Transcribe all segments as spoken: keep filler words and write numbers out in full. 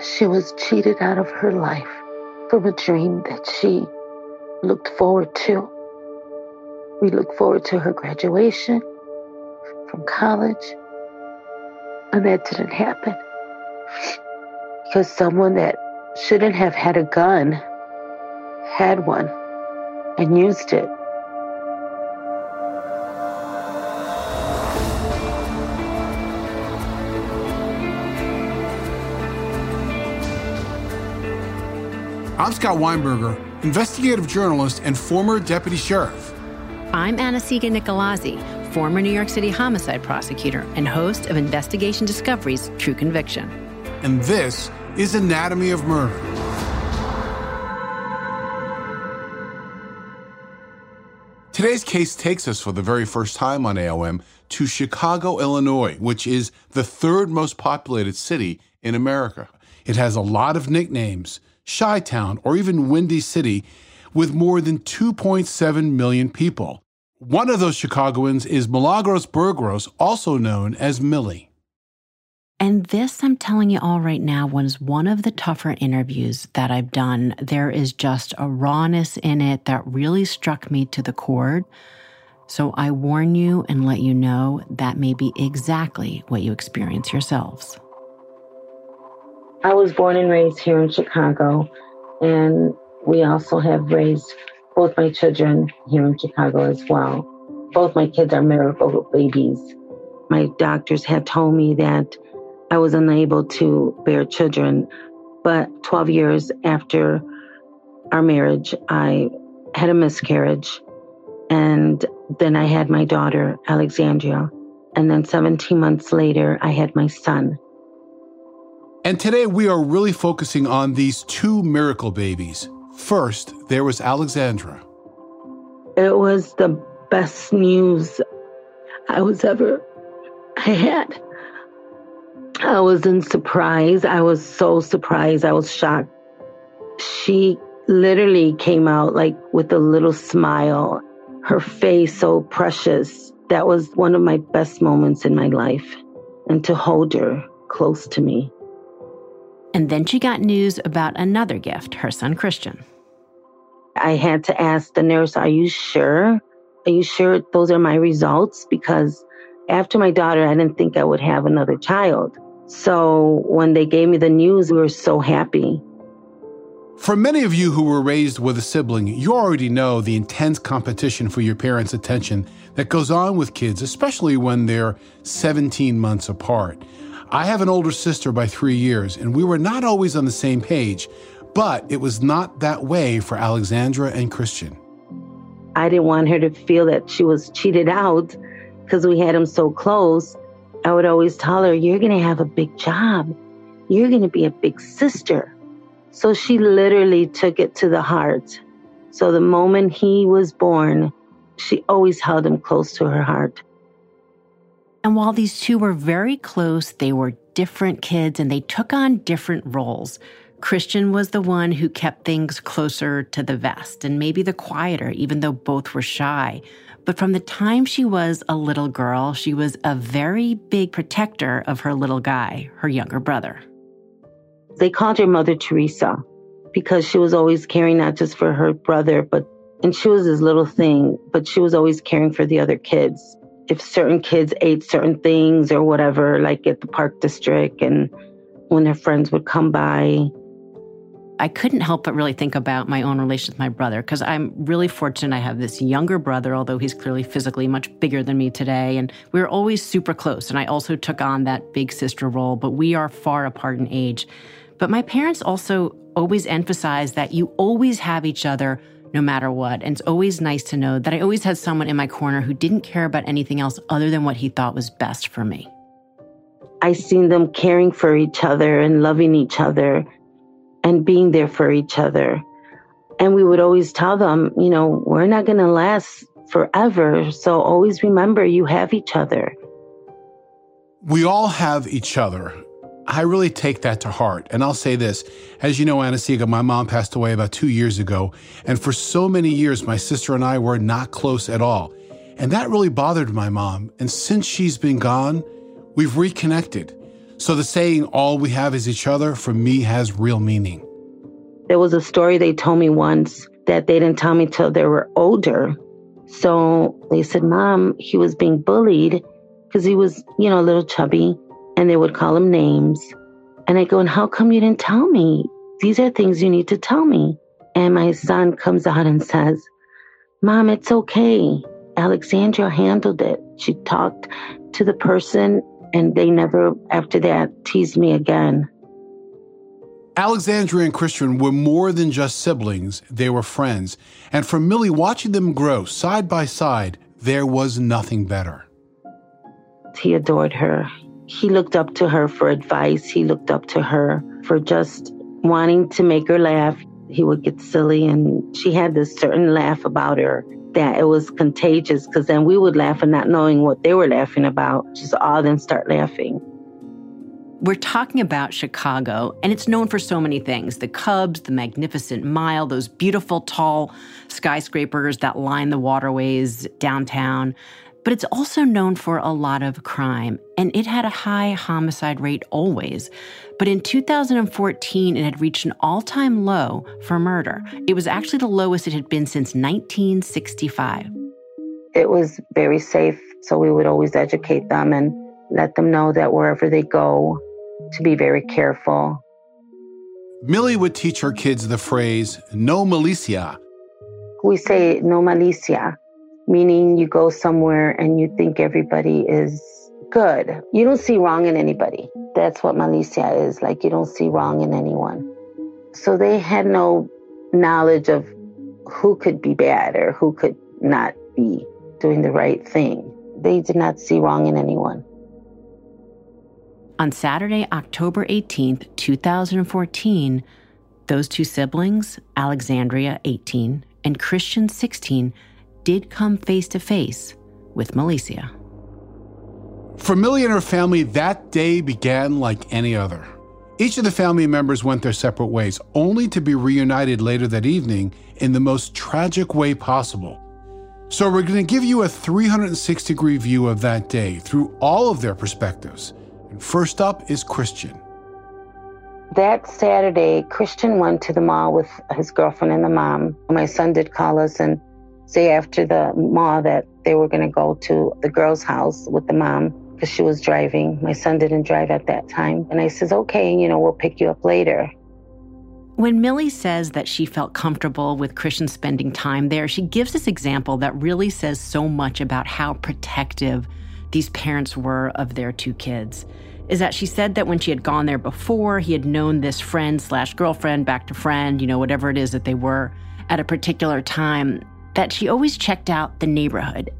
She was cheated out of her life from a dream that she looked forward to. We look forward to her graduation from college, and that didn't happen because someone that shouldn't have had a gun had one and used it. I'm Scott Weinberger, investigative journalist and former deputy sheriff. I'm Anna-Sigga Nicolazzi, former New York City homicide prosecutor and host of Investigation Discovery's True Conviction. And this is Anatomy of Murder. Today's case takes us for the very first time on A O M to Chicago, Illinois, which is the third most populated city in America. It has a lot of nicknames. Chi-Town, or even Windy City, with more than two point seven million people. One of those Chicagoans is Milagros Burgos, also known as Millie. And this, I'm telling you all right now, was one of the tougher interviews that I've done. There is just a rawness in it that really struck me to the core. So I warn you and let you know that may be exactly what you experience yourselves. I was born and raised here in Chicago, and we also have raised both my children here in Chicago as well. Both my kids are miracle babies. My doctors had told me that I was unable to bear children, but twelve years after our marriage, I had a miscarriage, and then I had my daughter, Alexandria, and then seventeen months later, I had my son. And today we are really focusing on these two miracle babies. First, there was Alexandra. It was the best news I was ever I had. I was in surprise. I was so surprised. I was shocked. She literally came out like with a little smile, her face so precious. That was one of my best moments in my life, and to hold her close to me. And then she got news about another gift, her son, Christian. I had to ask the nurse, are you sure? Are you sure those are my results? Because after my daughter, I didn't think I would have another child. So when they gave me the news, we were so happy. For many of you who were raised with a sibling, you already know the intense competition for your parents' attention that goes on with kids, especially when they're seventeen months apart. I have an older sister by three years, and we were not always on the same page, but it was not that way for Alexandra and Christian. I didn't want her to feel that she was cheated out because we had them so close. I would always tell her, you're going to have a big job. You're going to be a big sister. So she literally took it to the heart. So the moment he was born, she always held him close to her heart. And while these two were very close, they were different kids and they took on different roles. Christian was the one who kept things closer to the vest and maybe the quieter, even though both were shy. But from the time she was a little girl, she was a very big protector of her little guy, her younger brother. They called her Mother Teresa because she was always caring not just for her brother, but and she was his little thing, but she was always caring for the other kids. If certain kids ate certain things or whatever, like at the park district and when their friends would come by. I couldn't help but really think about my own relation with my brother because I'm really fortunate I have this younger brother, although he's clearly physically much bigger than me today. And we were always super close. And I also took on that big sister role, but we are far apart in age. But my parents also always emphasized that you always have each other no matter what. And it's always nice to know that I always had someone in my corner who didn't care about anything else other than what he thought was best for me. I seen them caring for each other and loving each other and being there for each other. And we would always tell them, you know, we're not going to last forever. So always remember you have each other. We all have each other. I really take that to heart. And I'll say this, as you know, Anna-Sigga, my mom passed away about two years ago. And for so many years, my sister and I were not close at all. And that really bothered my mom. And since she's been gone, we've reconnected. So the saying, all we have is each other, for me has real meaning. There was a story they told me once that they didn't tell me till they were older. So they said, Mom, he was being bullied because he was, you know, a little chubby, and they would call him names. And I go, and how come you didn't tell me? These are things you need to tell me. And my son comes out and says, Mom, it's okay. Alexandria handled it. She talked to the person, and they never, after that, teased me again. Alexandria and Christian were more than just siblings. They were friends. And for Millie, watching them grow side by side, there was nothing better. He adored her. He looked up to her for advice. He looked up to her for just wanting to make her laugh. He would get silly, and she had this certain laugh about her that it was contagious, because then we would laugh and not knowing what they were laughing about, just all then start laughing. We're talking about Chicago, and it's known for so many things. The Cubs, the Magnificent Mile, those beautiful, tall skyscrapers that line the waterways downtown. But it's also known for a lot of crime, and it had a high homicide rate always. But in two thousand fourteen, it had reached an all-time low for murder. It was actually the lowest it had been since nineteen sixty-five. It was very safe, so we would always educate them and let them know that wherever they go, to be very careful. Millie would teach her kids the phrase, no malicia. We say no malicia, meaning you go somewhere and you think everybody is good. You don't see wrong in anybody. That's what malicia is, like you don't see wrong in anyone. So they had no knowledge of who could be bad or who could not be doing the right thing. They did not see wrong in anyone. On Saturday, October eighteenth, two thousand fourteen, those two siblings, Alexandria, eighteen, and Christian, sixteen, did come face-to-face with malicia. For Millie and her family, that day began like any other. Each of the family members went their separate ways, only to be reunited later that evening in the most tragic way possible. So we're going to give you a three hundred sixty degree view of that day through all of their perspectives. And first up is Christian. That Saturday, Christian went to the mall with his girlfriend and the mom. My son did call us and say after the mall that they were going to go to the girl's house with the mom because she was driving. My son didn't drive at that time. And I says, okay, you know, we'll pick you up later. When Millie says that she felt comfortable with Christian spending time there, she gives this example that really says so much about how protective these parents were of their two kids. Is that she said that when she had gone there before, he had known this friend slash girlfriend, back to friend, you know, whatever it is that they were at a particular time, that she always checked out the neighborhood.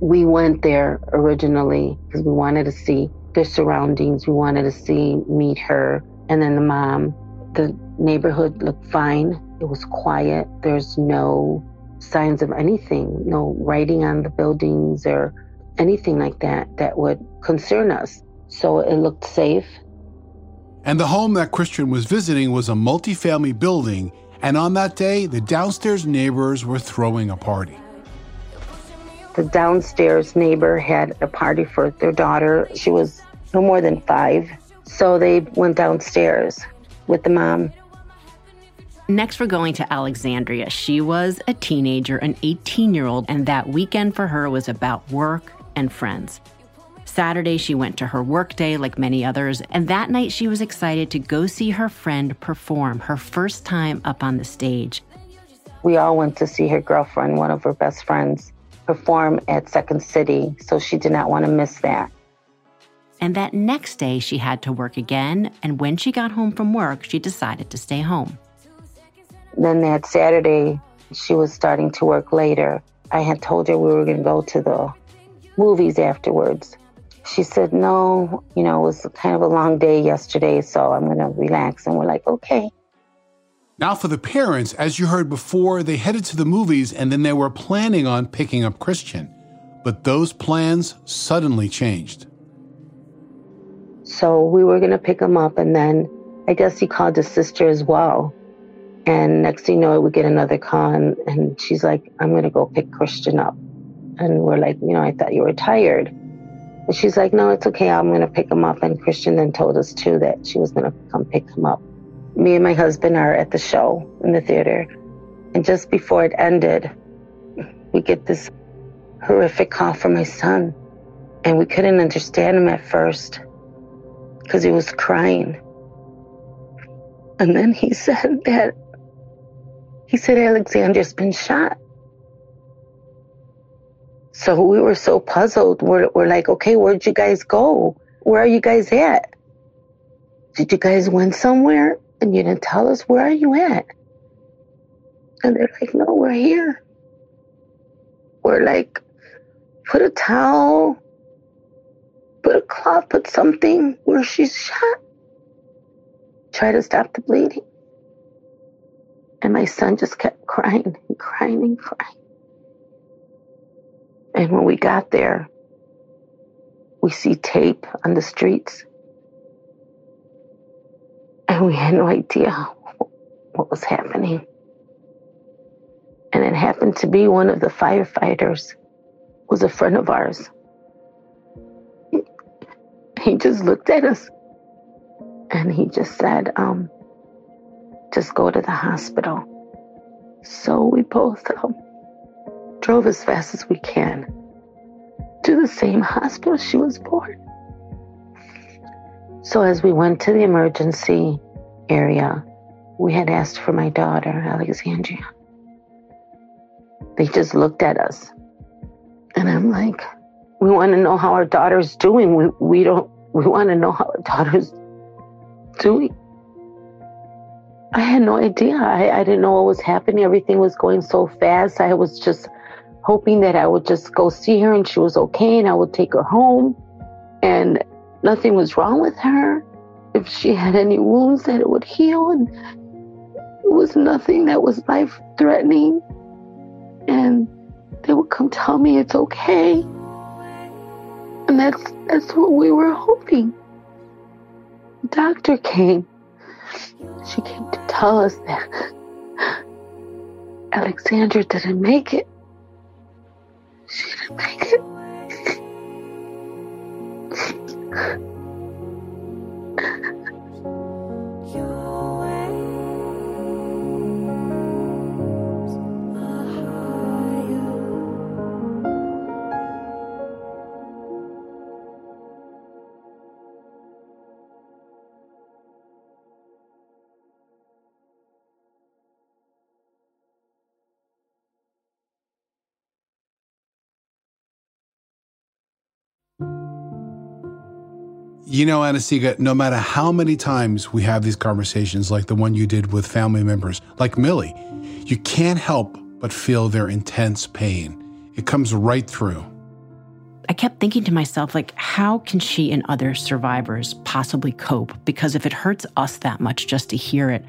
We went there originally because we wanted to see the surroundings. We wanted to see, meet her, and then the mom. The neighborhood looked fine. It was quiet. There's no signs of anything, no writing on the buildings or anything like that that would concern us. So it looked safe. And the home that Christian was visiting was a multifamily building. And on that day, the downstairs neighbors were throwing a party. The downstairs neighbor had a party for their daughter. She was no more than five. So they went downstairs with the mom. Next, we're going to Alexandria. She was a teenager, an eighteen-year-old, and that weekend for her was about work and friends. Saturday, she went to her work day like many others, and that night she was excited to go see her friend perform, her first time up on the stage. We all went to see her girlfriend, one of her best friends, perform at Second City, so she did not want to miss that. And that next day, she had to work again, and when she got home from work, she decided to stay home. Then that Saturday, she was starting to work later. I had told her we were going to go to the movies afterwards. She said, no, you know, it was kind of a long day yesterday, so I'm going to relax. And we're like, okay. Now for the parents, as you heard before, they headed to the movies and then they were planning on picking up Christian. But those plans suddenly changed. So we were going to pick him up, and then I guess he called his sister as well. And next thing you know, we get another call, and, and she's like, I'm going to go pick Christian up. And we're like, you know, I thought you were tired. And she's like, no, it's okay. I'm going to pick him up. And Christian then told us, too, that she was going to come pick him up. Me and my husband are at the show in the theater. And just before it ended, we get this horrific call from my son. And we couldn't understand him at first because he was crying. And then he said that, he said, Alexandria's been shot. So we were so puzzled. We're, we're like, okay, where'd you guys go? Where are you guys at? Did you guys went somewhere? And you didn't tell us, where are you at? And they're like, no, we're here. We're like, put a towel, put a cloth, put something where she's shot. Try to stop the bleeding. And my son just kept crying and crying and crying. And when we got there, we see tape on the streets. And we had no idea what was happening. And it happened to be one of the firefighters was a friend of ours. He just looked at us and he just said, um, just go to the hospital. So we both um, drove as fast as we can to the same hospital she was born. So as we went to the emergency area, we had asked for my daughter, Alexandria. They just looked at us. And I'm like, we want to know how our daughter's doing. We we don't, we want to know how our daughter's doing. I had no idea. I, I didn't know what was happening. Everything was going so fast. I was just hoping that I would just go see her and she was okay and I would take her home. And nothing was wrong with her. If she had any wounds, that it would heal. And it was nothing that was life-threatening. And they would come tell me it's okay. And that's that's what we were hoping. The doctor came. She came to tell us that Alexandra didn't make it. She didn't make it. You know, Anna-Sigga, no matter how many times we have these conversations like the one you did with family members, like Millie, you can't help but feel their intense pain. It comes right through. I kept thinking to myself, like, how can she and other survivors possibly cope? Because if it hurts us that much just to hear it,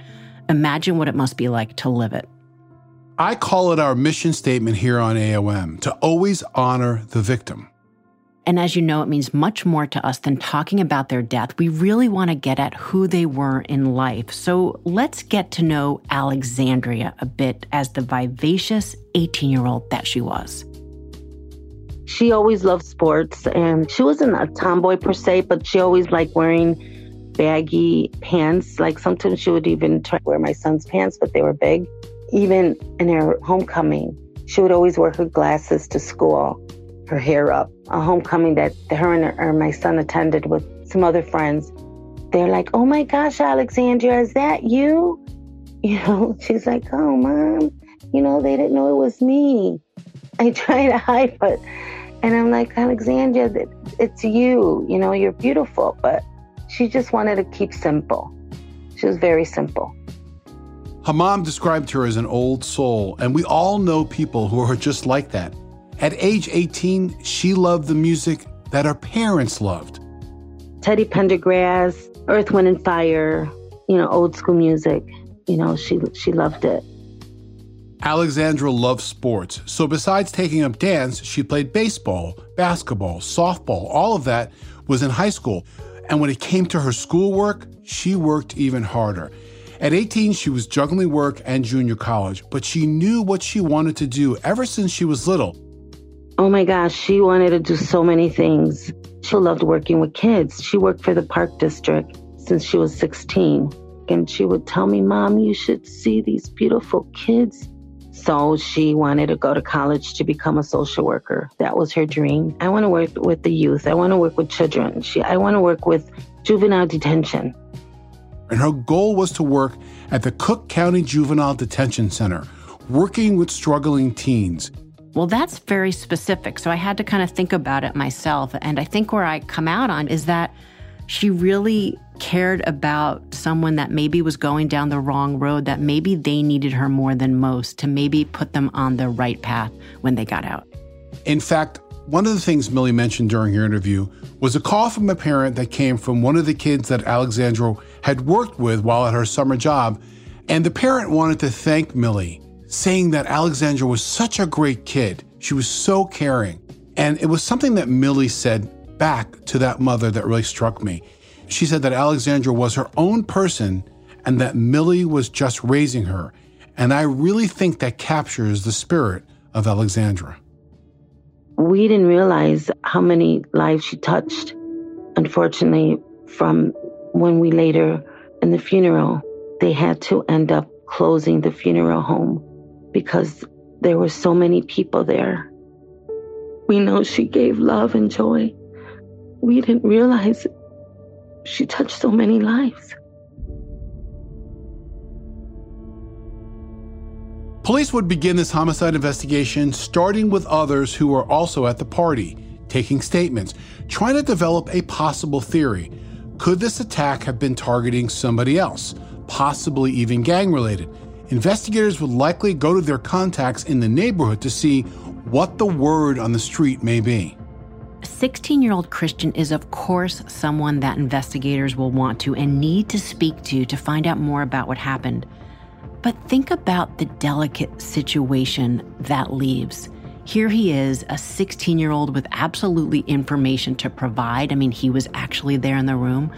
imagine what it must be like to live it. I call it our mission statement here on A O M, to always honor the victim. And as you know, it means much more to us than talking about their death. We really want to get at who they were in life. So let's get to know Alexandria a bit as the vivacious eighteen-year-old that she was. She always loved sports, and she wasn't a tomboy per se, but she always liked wearing baggy pants. Like sometimes she would even try to wear my son's pants, but they were big. Even in her homecoming, she would always wear her glasses to school, her hair up. A homecoming that her and her, or my son attended with some other friends. They're like, oh my gosh, Alexandria, is that you? You know, she's like, oh, Mom, you know, they didn't know it was me. I try to hide, but, and I'm like, Alexandria, it's you, you know, you're beautiful. But she just wanted to keep simple. She was very simple. Her mom described her as an old soul, and we all know people who are just like that. At age eighteen, she loved the music that her parents loved. Teddy Pendergrass, Earth, Wind, and Fire, you know, old school music. You know, she she loved it. Alexandra loved sports. So besides taking up dance, she played baseball, basketball, softball. All of that was in high school. And when it came to her schoolwork, she worked even harder. At eighteen, she was juggling work and junior college, but she knew what she wanted to do ever since she was little. Oh my gosh, she wanted to do so many things. She loved working with kids. She worked for the Park District since she was sixteen. And she would tell me, Mom, you should see these beautiful kids. So she wanted to go to college to become a social worker. That was her dream. I want to work with the youth. I want to work with children. She, I want to work with juvenile detention. And her goal was to work at the Cook County Juvenile Detention Center, working with struggling teens. Well, that's very specific. So I had to kind of think about it myself. And I think where I come out on is that she really cared about someone that maybe was going down the wrong road, that maybe they needed her more than most to maybe put them on the right path when they got out. In fact, one of the things Millie mentioned during her interview was a call from a parent that came from one of the kids that Alexandra had worked with while at her summer job. And the parent wanted to thank Millie, saying that Alexandra was such a great kid. She was so caring. And it was something that Millie said back to that mother that really struck me. She said that Alexandra was her own person and that Millie was just raising her. And I really think that captures the spirit of Alexandra. We didn't realize how many lives she touched, unfortunately, from when we later in the funeral, they had to end up closing the funeral home because there were so many people there. We know she gave love and joy. We didn't realize she touched so many lives. Police would begin this homicide investigation, starting with others who were also at the party, taking statements, trying to develop a possible theory. Could this attack have been targeting somebody else, possibly even gang-related? Investigators would likely go to their contacts in the neighborhood to see what the word on the street may be. sixteen-year-old Christian is, of course, someone that investigators will want to and need to speak to to find out more about what happened. But think about the delicate situation that leaves. Here he is, a sixteen-year-old with absolutely information to provide. I mean, he was actually there in the room,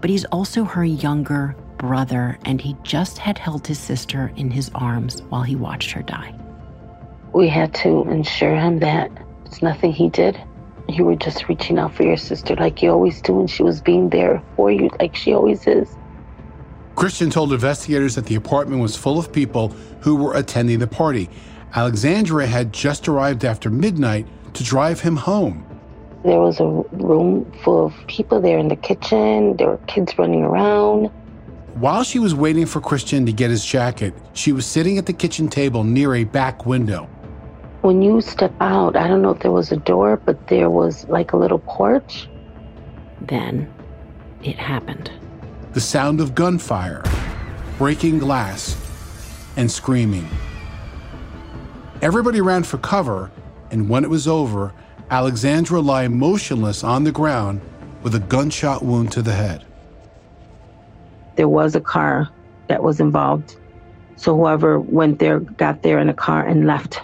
but he's also her younger brother, and he just had held his sister in his arms while he watched her die. We had to assure him that it's nothing he did. You were just reaching out for your sister like you always do, and she was being there for you like she always is. Christian told investigators that the apartment was full of people who were attending the party. Alexandra had just arrived after midnight to drive him home. There was a room full of people there in the kitchen. There were kids running around. While she was waiting for Christian to get his jacket, she was sitting at the kitchen table near a back window. When you step out, I don't know if there was a door, but there was like a little porch. Then it happened. The sound of gunfire, breaking glass, and screaming. Everybody ran for cover, and when it was over, Alexandra lay motionless on the ground with a gunshot wound to the head. There was a car that was involved, so whoever went there got there in a car and left.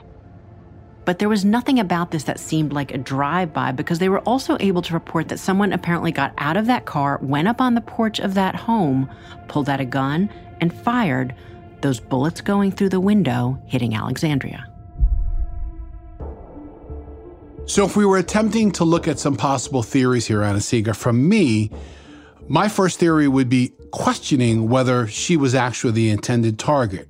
But there was nothing about this that seemed like a drive-by, because they were also able to report that someone apparently got out of that car, went up on the porch of that home, pulled out a gun, and fired, those bullets going through the window, hitting Alexandria. So if we were attempting to look at some possible theories here, Anna-Sigga, from me, my first theory would be questioning whether she was actually the intended target.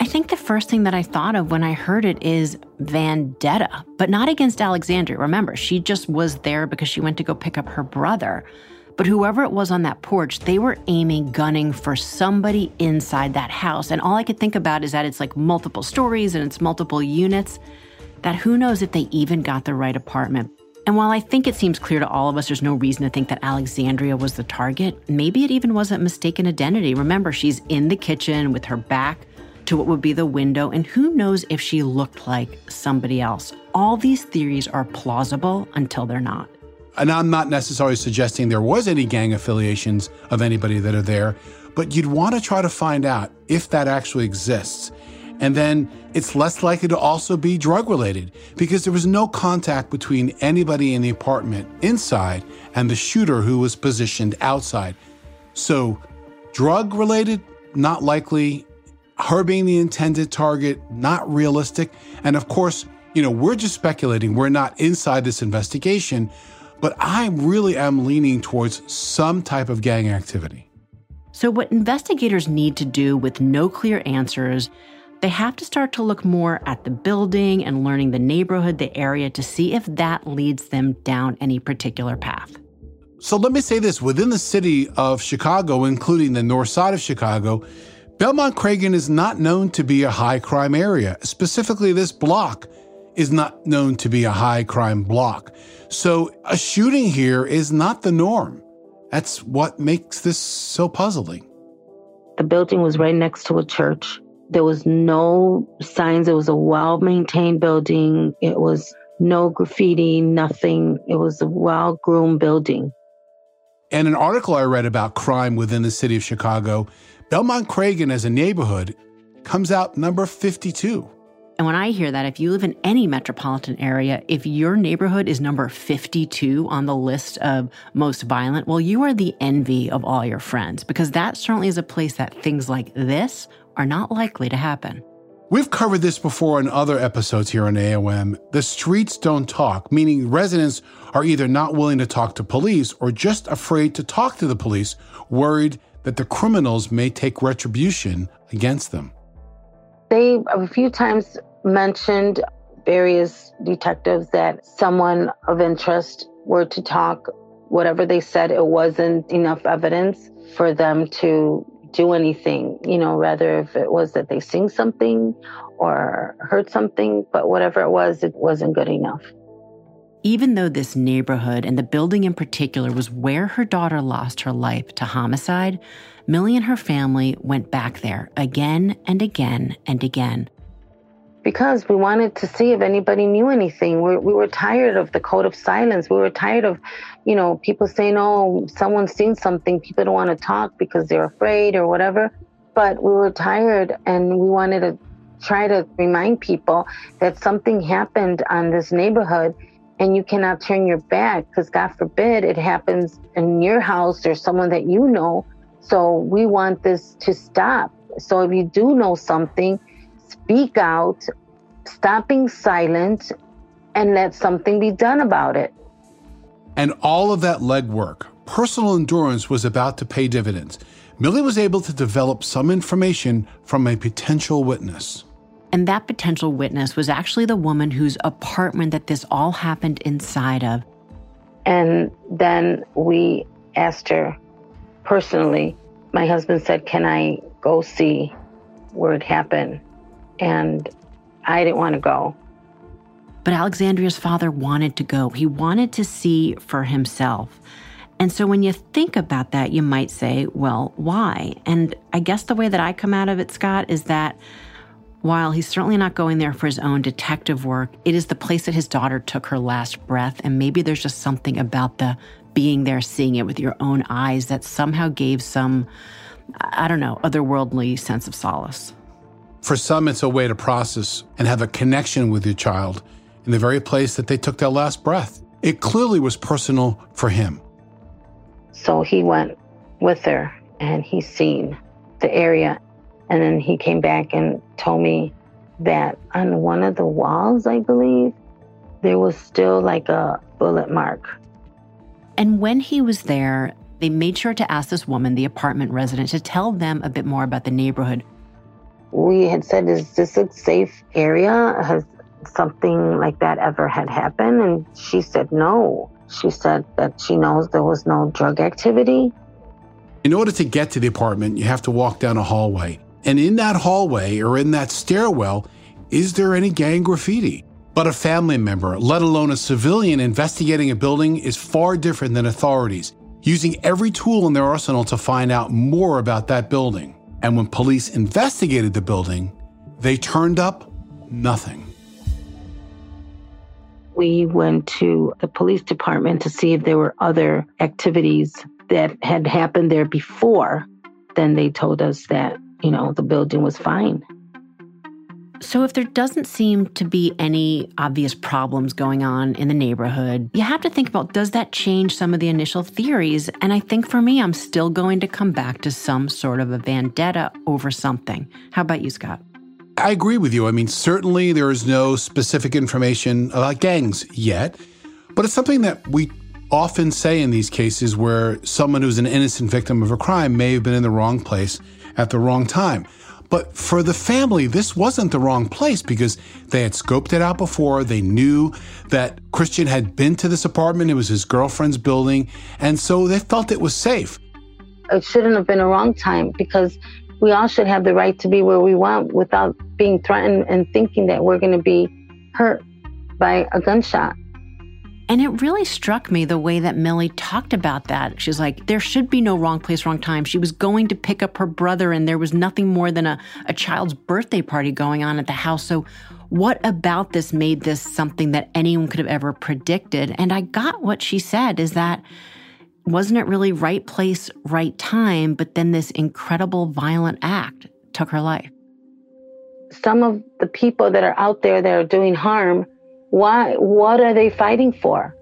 I think the first thing that I thought of when I heard it is vendetta, but not against Alexandria. Remember, she just was there because she went to go pick up her brother. But whoever it was on that porch, they were aiming, gunning for somebody inside that house. And all I could think about is that it's like multiple stories and it's multiple units, that who knows if they even got the right apartment. And while I think it seems clear to all of us there's no reason to think that Alexandria was the target, maybe it even wasn't mistaken identity. Remember, she's in the kitchen with her back to what would be the window, and who knows if she looked like somebody else. All these theories are plausible until they're not. And I'm not necessarily suggesting there was any gang affiliations of anybody that are there, but you'd want to try to find out if that actually exists. And then it's less likely to also be drug-related, because there was no contact between anybody in the apartment inside and the shooter who was positioned outside. So drug-related, not likely. Her being the intended target, not realistic. And of course, you know, we're just speculating. We're not inside this investigation. But I really am leaning towards some type of gang activity. So what investigators need to do with no clear answers, they have to start to look more at the building and learning the neighborhood, the area, to see if that leads them down any particular path. So let me say this, within the city of Chicago, including the north side of Chicago, Belmont Cragin is not known to be a high crime area. Specifically, this block is not known to be a high crime block. So a shooting here is not the norm. That's what makes this so puzzling. The building was right next to a church. There was no signs. It was a well-maintained building. It was no graffiti, nothing. It was a well-groomed building. And an article I read about crime within the city of Chicago, Belmont Cragin as a neighborhood comes out number fifty-two. And when I hear that, if you live in any metropolitan area, if your neighborhood is number fifty-two on the list of most violent, well, you are the envy of all your friends, because that certainly is a place that things like this are not likely to happen. We've covered this before in other episodes here on A O M. The streets don't talk, meaning residents are either not willing to talk to police or just afraid to talk to the police, worried that the criminals may take retribution against them. They a few times mentioned various detectives that someone of interest were to talk. Whatever they said, it wasn't enough evidence for them to do anything, you know, rather if it was that they seen something or heard something, but whatever it was, it wasn't good enough. Even though this neighborhood and the building in particular was where her daughter lost her life to homicide, Millie and her family went back there again and again and again. Because we wanted to see if anybody knew anything. We, we were tired of the code of silence. We were tired of, you know, people saying, oh, someone's seen something. People don't want to talk because they're afraid or whatever. But we were tired and we wanted to try to remind people that something happened on this neighborhood and you cannot turn your back because, God forbid, it happens in your house or someone that you know. So we want this to stop. So if you do know something, speak out, stop being silent, and let something be done about it. And all of that legwork, personal endurance, was about to pay dividends. Millie was able to develop some information from a potential witness. And that potential witness was actually the woman whose apartment that this all happened inside of. And then we asked her personally. My husband said, can I go see where it happened? And I didn't want to go. But Alexandria's father wanted to go. He wanted to see for himself. And so when you think about that, you might say, well, why? And I guess the way that I come out of it, Scott, is that while he's certainly not going there for his own detective work, it is the place that his daughter took her last breath. And maybe there's just something about the being there, seeing it with your own eyes that somehow gave some, I don't know, otherworldly sense of solace. For some, it's a way to process and have a connection with your child in the very place that they took their last breath. It clearly was personal for him. So he went with her and he's seen the area. And then he came back and told me that on one of the walls, I believe, there was still like a bullet mark. And when he was there, they made sure to ask this woman, the apartment resident, to tell them a bit more about the neighborhood. We had said, is this a safe area? Has something like that ever had happened? And she said, no. She said that she knows there was no drug activity. In order to get to the apartment, you have to walk down a hallway. And in that hallway or in that stairwell, is there any gang graffiti? But a family member, let alone a civilian investigating a building, is far different than authorities, using every tool in their arsenal to find out more about that building. And when police investigated the building, they turned up nothing. We went to the police department to see if there were other activities that had happened there before. Then they told us that, you know, the building was fine. So if there doesn't seem to be any obvious problems going on in the neighborhood, you have to think about, does that change some of the initial theories? And I think for me, I'm still going to come back to some sort of a vendetta over something. How about you, Scott? I agree with you. I mean, certainly there is no specific information about gangs yet, but it's something that we often say in these cases where someone who's an innocent victim of a crime may have been in the wrong place at the wrong time. But for the family, this wasn't the wrong place because they had scoped it out before. They knew that Christian had been to this apartment. It was his girlfriend's building. And so they felt it was safe. It shouldn't have been a wrong time because we all should have the right to be where we want without being threatened and thinking that we're going to be hurt by a gunshot. And it really struck me the way that Millie talked about that. She's like, there should be no wrong place, wrong time. She was going to pick up her brother, and there was nothing more than a, a child's birthday party going on at the house. So what about this made this something that anyone could have ever predicted? And I got what she said, is that wasn't it really right place, right time, but then this incredible violent act took her life. Some of the people that are out there that are doing harm, Why? What are they fighting for?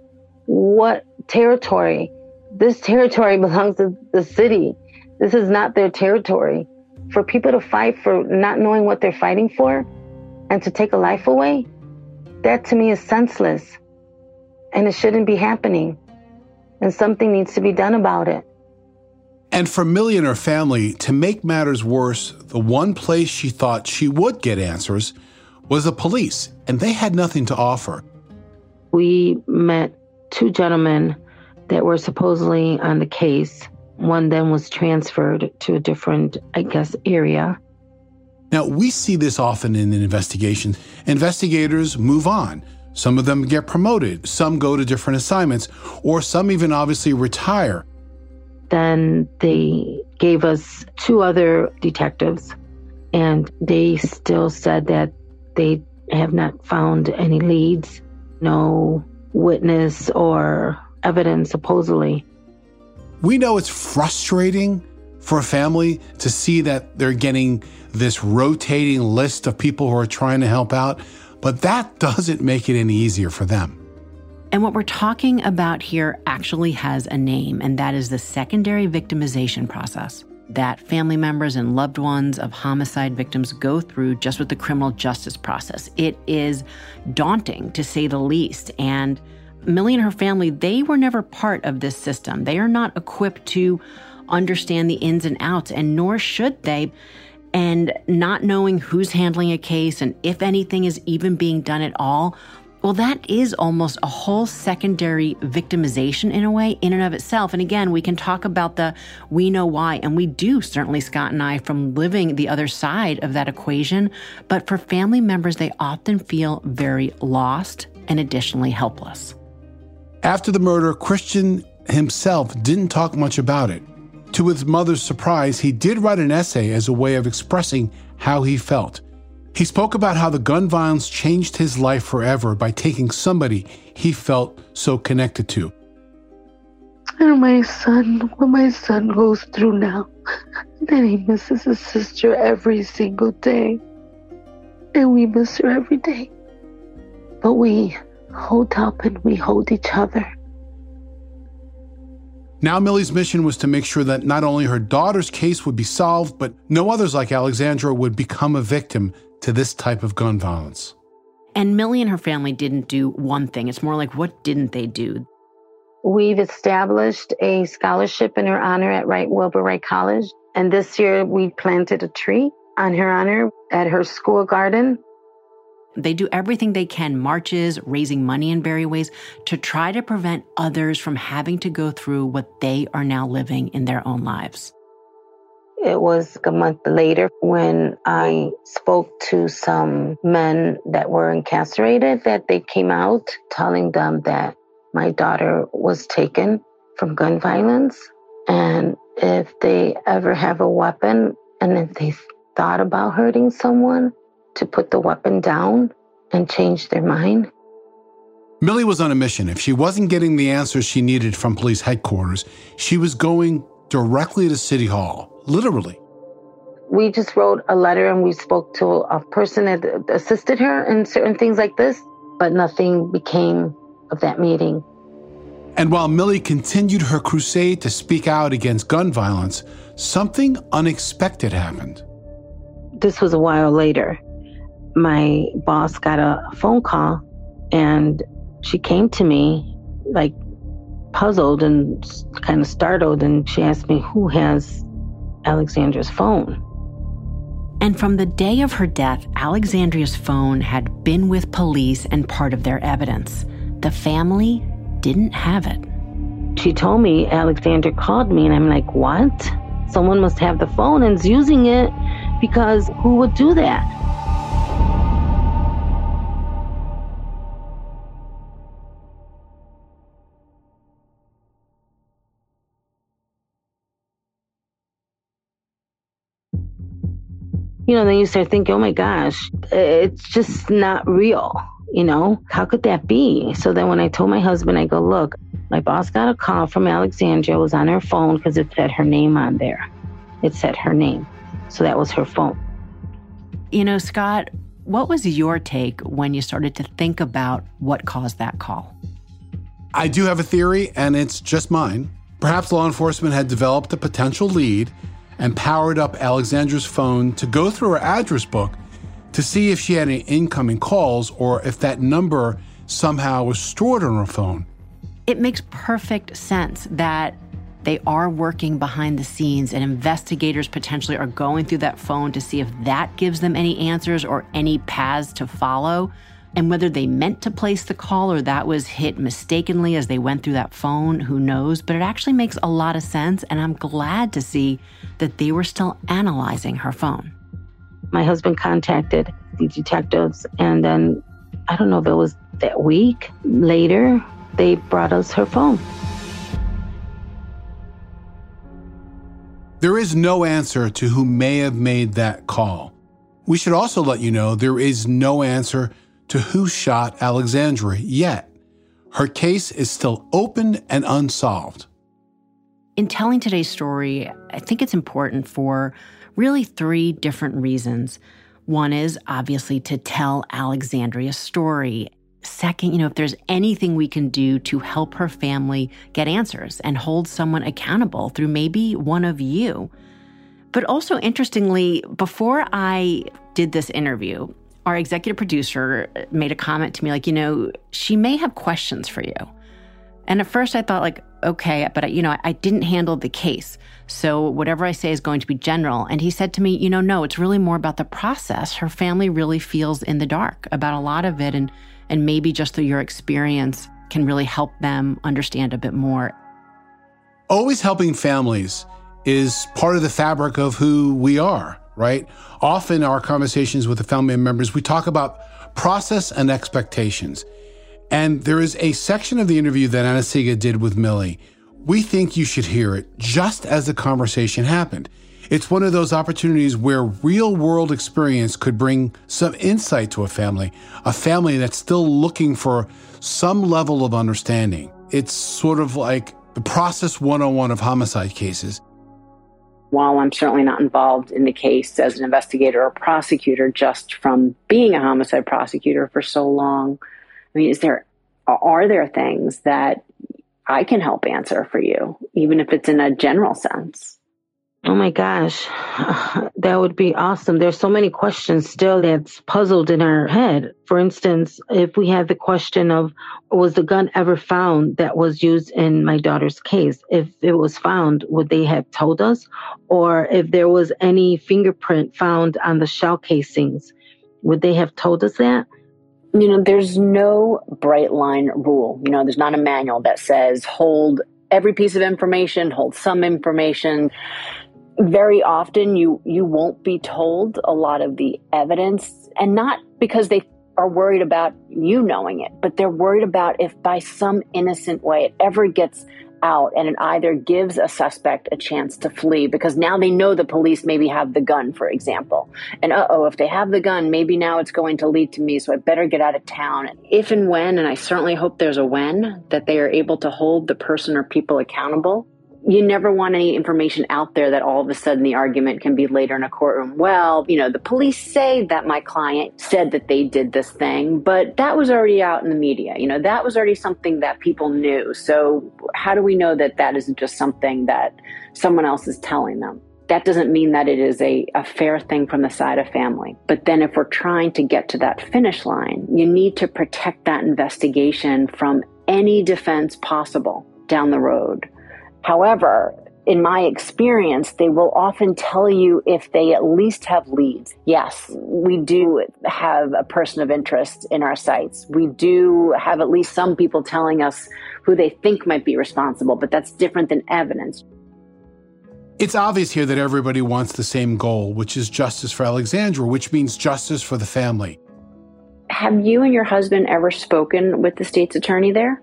What territory? This territory belongs to the city. This is not their territory. For people to fight for not knowing what they're fighting for and to take a life away, that to me is senseless. And it shouldn't be happening. And something needs to be done about it. And for Millie and her family, to make matters worse, the one place she thought she would get answers was the police, and they had nothing to offer. We met two gentlemen that were supposedly on the case. One then was transferred to a different, I guess, area. Now, we see this often in an investigation. Investigators move on. Some of them get promoted. Some go to different assignments, or some even obviously retire. Then they gave us two other detectives, and they still said that they have not found any leads, no witness or evidence, supposedly. We know it's frustrating for a family to see that they're getting this rotating list of people who are trying to help out, but that doesn't make it any easier for them. And what we're talking about here actually has a name, and that is the secondary victimization process that family members and loved ones of homicide victims go through just with the criminal justice process. It is daunting, to say the least. And Millie and her family, they were never part of this system. They are not equipped to understand the ins and outs, and nor should they. And not knowing who's handling a case and if anything is even being done at all, well, that is almost a whole secondary victimization in a way, in and of itself. And again, we can talk about the we know why, and we do, certainly Scott and I, from living the other side of that equation. But for family members, they often feel very lost and additionally helpless. After the murder, Christian himself didn't talk much about it. To his mother's surprise, he did write an essay as a way of expressing how he felt. He spoke about how the gun violence changed his life forever by taking somebody he felt so connected to. And my son, what my son goes through now, that he misses his sister every single day. And we miss her every day. But we hold up and we hold each other. Now Millie's mission was to make sure that not only her daughter's case would be solved, but no others like Alexandra would become a victim to this type of gun violence. And Millie and her family didn't do one thing. It's more like, what didn't they do? We've established a scholarship in her honor at Wright Wilbur Wright College. And this year we planted a tree on her honor at her school garden. They do everything they can, marches, raising money in various ways, to try to prevent others from having to go through what they are now living in their own lives. It was a month later when I spoke to some men that were incarcerated, that they came out telling them that my daughter was taken from gun violence. And if they ever have a weapon and if they thought about hurting someone, to put the weapon down and change their mind. Millie was on a mission. If she wasn't getting the answers she needed from police headquarters, she was going directly to City Hall. Literally. We just wrote a letter and we spoke to a person that assisted her in certain things like this, but nothing became of that meeting. And while Millie continued her crusade to speak out against gun violence, something unexpected happened. This was a while later. My boss got a phone call and she came to me like puzzled and kind of startled, and she asked me, who has Alexandria's phone? And from the day of her death, Alexandria's phone had been with police and part of their evidence. The family didn't have it. She told me Alexandria called me, and I'm like, what? Someone must have the phone and's using it, because who would do that? You know, then you start thinking, oh my gosh, it's just not real. You know, how could that be? So then when I told my husband, I go, look, my boss got a call from Alexandria. It was on her phone because it said her name on there. It said her name. So that was her phone. You know, Scott, what was your take when you started to think about what caused that call? I do have a theory, and it's just mine. Perhaps law enforcement had developed a potential lead and powered up Alexandra's phone to go through her address book to see if she had any incoming calls or if that number somehow was stored on her phone. It makes perfect sense that they are working behind the scenes, and investigators potentially are going through that phone to see if that gives them any answers or any paths to follow. And whether they meant to place the call or that was hit mistakenly as they went through that phone, who knows? But it actually makes a lot of sense, and I'm glad to see that they were still analyzing her phone. My husband contacted the detectives, and then, I don't know if it was that week later, they brought us her phone. There is no answer to who may have made that call. We should also let you know there is no answer to who shot Alexandria yet. Her case is still open and unsolved. In telling today's story, I think it's important for really three different reasons. One is obviously to tell Alexandria's story. Second, you know, if there's anything we can do to help her family get answers and hold someone accountable through maybe one of you. But also interestingly, before I did this interview, our executive producer made a comment to me like, you know, she may have questions for you. And at first I thought like, okay, but I, you know, I didn't handle the case. So whatever I say is going to be general. And he said to me, you know, no, it's really more about the process. Her family really feels in the dark about a lot of it. And and maybe just through your experience can really help them understand a bit more. Always helping families is part of the fabric of who we are, right? Often our conversations with the family members, we talk about process and expectations. And there is a section of the interview that Anna-Sigga did with Millie. We think you should hear it just as the conversation happened. It's one of those opportunities where real-world experience could bring some insight to a family, a family that's still looking for some level of understanding. It's sort of like the process one oh one of homicide cases. While I'm certainly not involved in the case as an investigator or prosecutor, just from being a homicide prosecutor for so long, I mean, is there, are there things that I can help answer for you, even if it's in a general sense? Oh my gosh, that would be awesome. There's so many questions still that's puzzled in our head. For instance, if we had the question of, was the gun ever found that was used in my daughter's case? If it was found, would they have told us? Or if there was any fingerprint found on the shell casings, would they have told us that? You know, there's no bright line rule. You know, there's not a manual that says hold every piece of information, hold some information. Very often you, you won't be told a lot of the evidence, and not because they are worried about you knowing it, but they're worried about if by some innocent way it ever gets out and it either gives a suspect a chance to flee, because now they know the police maybe have the gun, for example. And uh-oh, if they have the gun, maybe now it's going to lead to me, so I better get out of town. If and when, and I certainly hope there's a when, that they are able to hold the person or people accountable. You never want any information out there that all of a sudden the argument can be later in a courtroom. Well, you know, the police say that my client said that they did this thing, but that was already out in the media. You know, that was already something that people knew. So how do we know that that isn't just something that someone else is telling them? That doesn't mean that it is a, a fair thing from the side of family. But then if we're trying to get to that finish line, you need to protect that investigation from any defense possible. down the road. However, in my experience, they will often tell you if they at least have leads. Yes, we do have a person of interest in our sites. We do have at least some people telling us who they think might be responsible, but that's different than evidence. It's obvious here that everybody wants the same goal, which is justice for Alexandra, which means justice for the family. Have you and your husband ever spoken with the state's attorney there?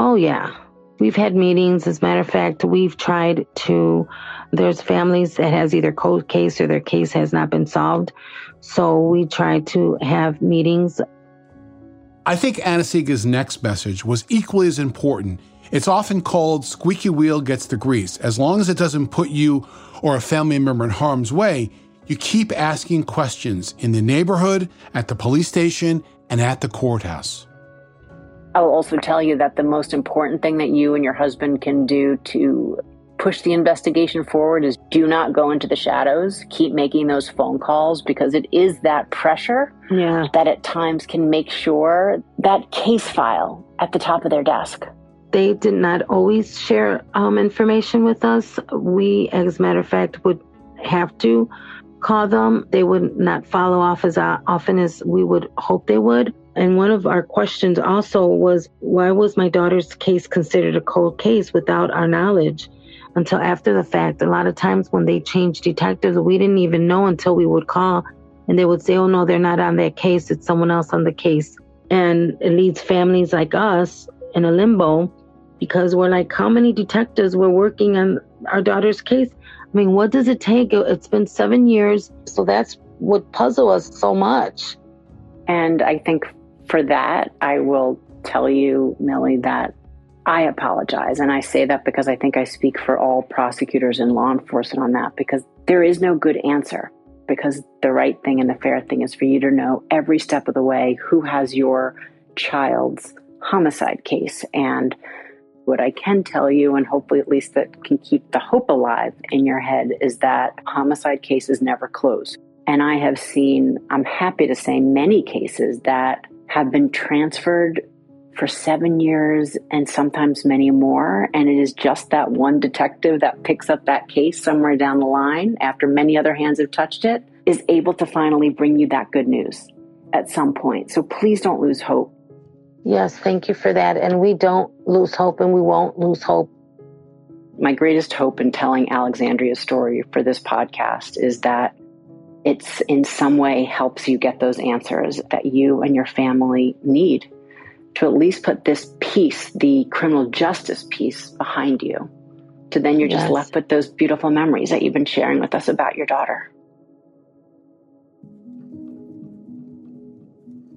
Oh, yeah. We've had meetings. As a matter of fact, we've tried to, there's families that has either cold case or their case has not been solved. So we try to have meetings. I think Anna-Sigga's next message was equally as important. It's often called squeaky wheel gets the grease. As long as it doesn't put you or a family member in harm's way, you keep asking questions in the neighborhood, at the police station, and at the courthouse. I will also tell you that the most important thing that you and your husband can do to push the investigation forward is do not go into the shadows. Keep making those phone calls, because it is that pressure yeah. that at times can make sure that case file at the top of their desk. They did not always share um, information with us. We, as a matter of fact, would have to call them. They would not follow up as often as we would hope they would. And one of our questions also was, why was my daughter's case considered a cold case without our knowledge until after the fact? A lot of times when they changed detectives, we didn't even know until we would call and they would say, oh, no, they're not on that case. It's someone else on the case. And it leads families like us in a limbo because we're like, how many detectives were working on our daughter's case? I mean, what does it take? It's been seven years. So that's what puzzled us so much. And I think for that, I will tell you, Millie, that I apologize. And I say that because I think I speak for all prosecutors and law enforcement on that, because there is no good answer, because the right thing and the fair thing is for you to know every step of the way who has your child's homicide case. And what I can tell you, and hopefully at least that can keep the hope alive in your head, is that homicide cases never close. And I have seen, I'm happy to say, many cases that have been transferred for seven years and sometimes many more. And it is just that one detective that picks up that case somewhere down the line after many other hands have touched it is able to finally bring you that good news at some point. So please don't lose hope. Yes, thank you for that. And we don't lose hope and we won't lose hope. My greatest hope in telling Alexandria's story for this podcast is that it's in some way helps you get those answers that you and your family need to at least put this piece, the criminal justice piece, behind you. So then you're yes. just left with those beautiful memories that you've been sharing with us about your daughter.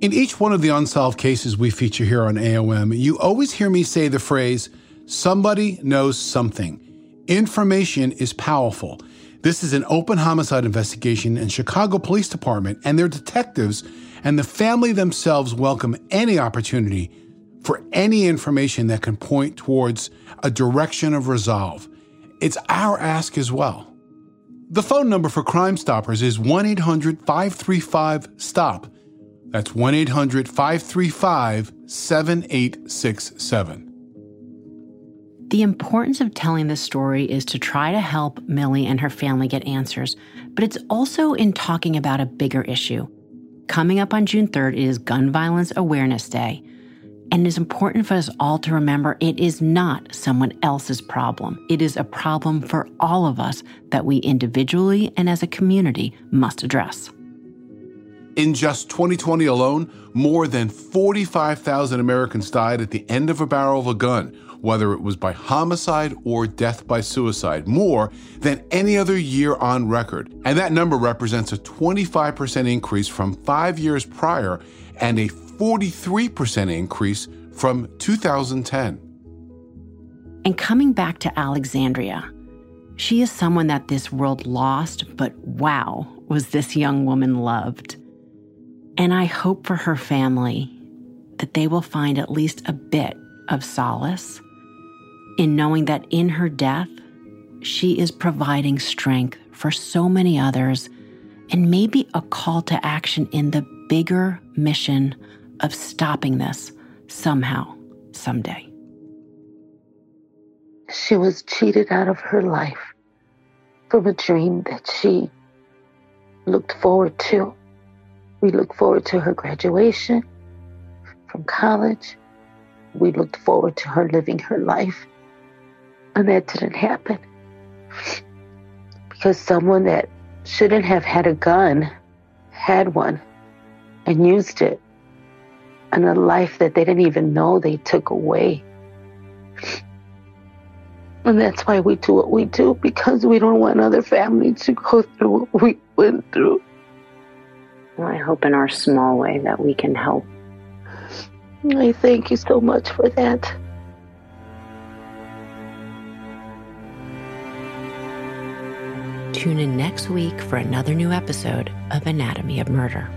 In each one of the unsolved cases we feature here on A O M, you always hear me say the phrase, somebody knows something. Information is powerful. This is an open homicide investigation, and Chicago Police Department and their detectives and the family themselves welcome any opportunity for any information that can point towards a direction of resolve. It's our ask as well. The phone number for Crime Stoppers is one eight hundred five three five STOP. That's one eight hundred five three five seven eight six seven. The importance of telling this story is to try to help Millie and her family get answers, but it's also in talking about a bigger issue. Coming up on June third is Gun Violence Awareness Day, and it's important for us all to remember it is not someone else's problem. It is a problem for all of us that we individually and as a community must address. In just twenty twenty alone, more than forty-five thousand Americans died at the end of a barrel of a gun, whether it was by homicide or death by suicide, more than any other year on record. And that number represents a twenty-five percent increase from five years prior and a forty-three percent increase from two thousand ten. And coming back to Alexandria, she is someone that this world lost, but wow, was this young woman loved. And I hope for her family that they will find at least a bit of solace in knowing that in her death, she is providing strength for so many others and maybe a call to action in the bigger mission of stopping this somehow, someday. she was cheated out of her life from a dream that she looked forward to. We looked forward to her graduation from college. We looked forward to her living her life. And that didn't happen. Because someone that shouldn't have had a gun had one and used it. And a life that they didn't even know they took away. And that's why we do what we do, because we don't want other families to go through what we went through. Well, I hope in our small way that we can help. I thank you so much for that. Tune in next week for another new episode of Anatomy of Murder.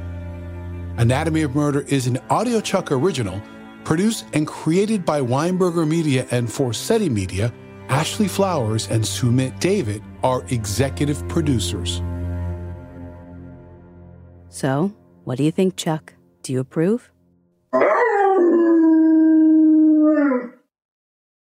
Anatomy of Murder is an AudioChuck original produced and created by Weinberger Media and Forsetti Media. Ashley Flowers and Sumit David are executive producers. So, what do you think, Chuck? Do you approve?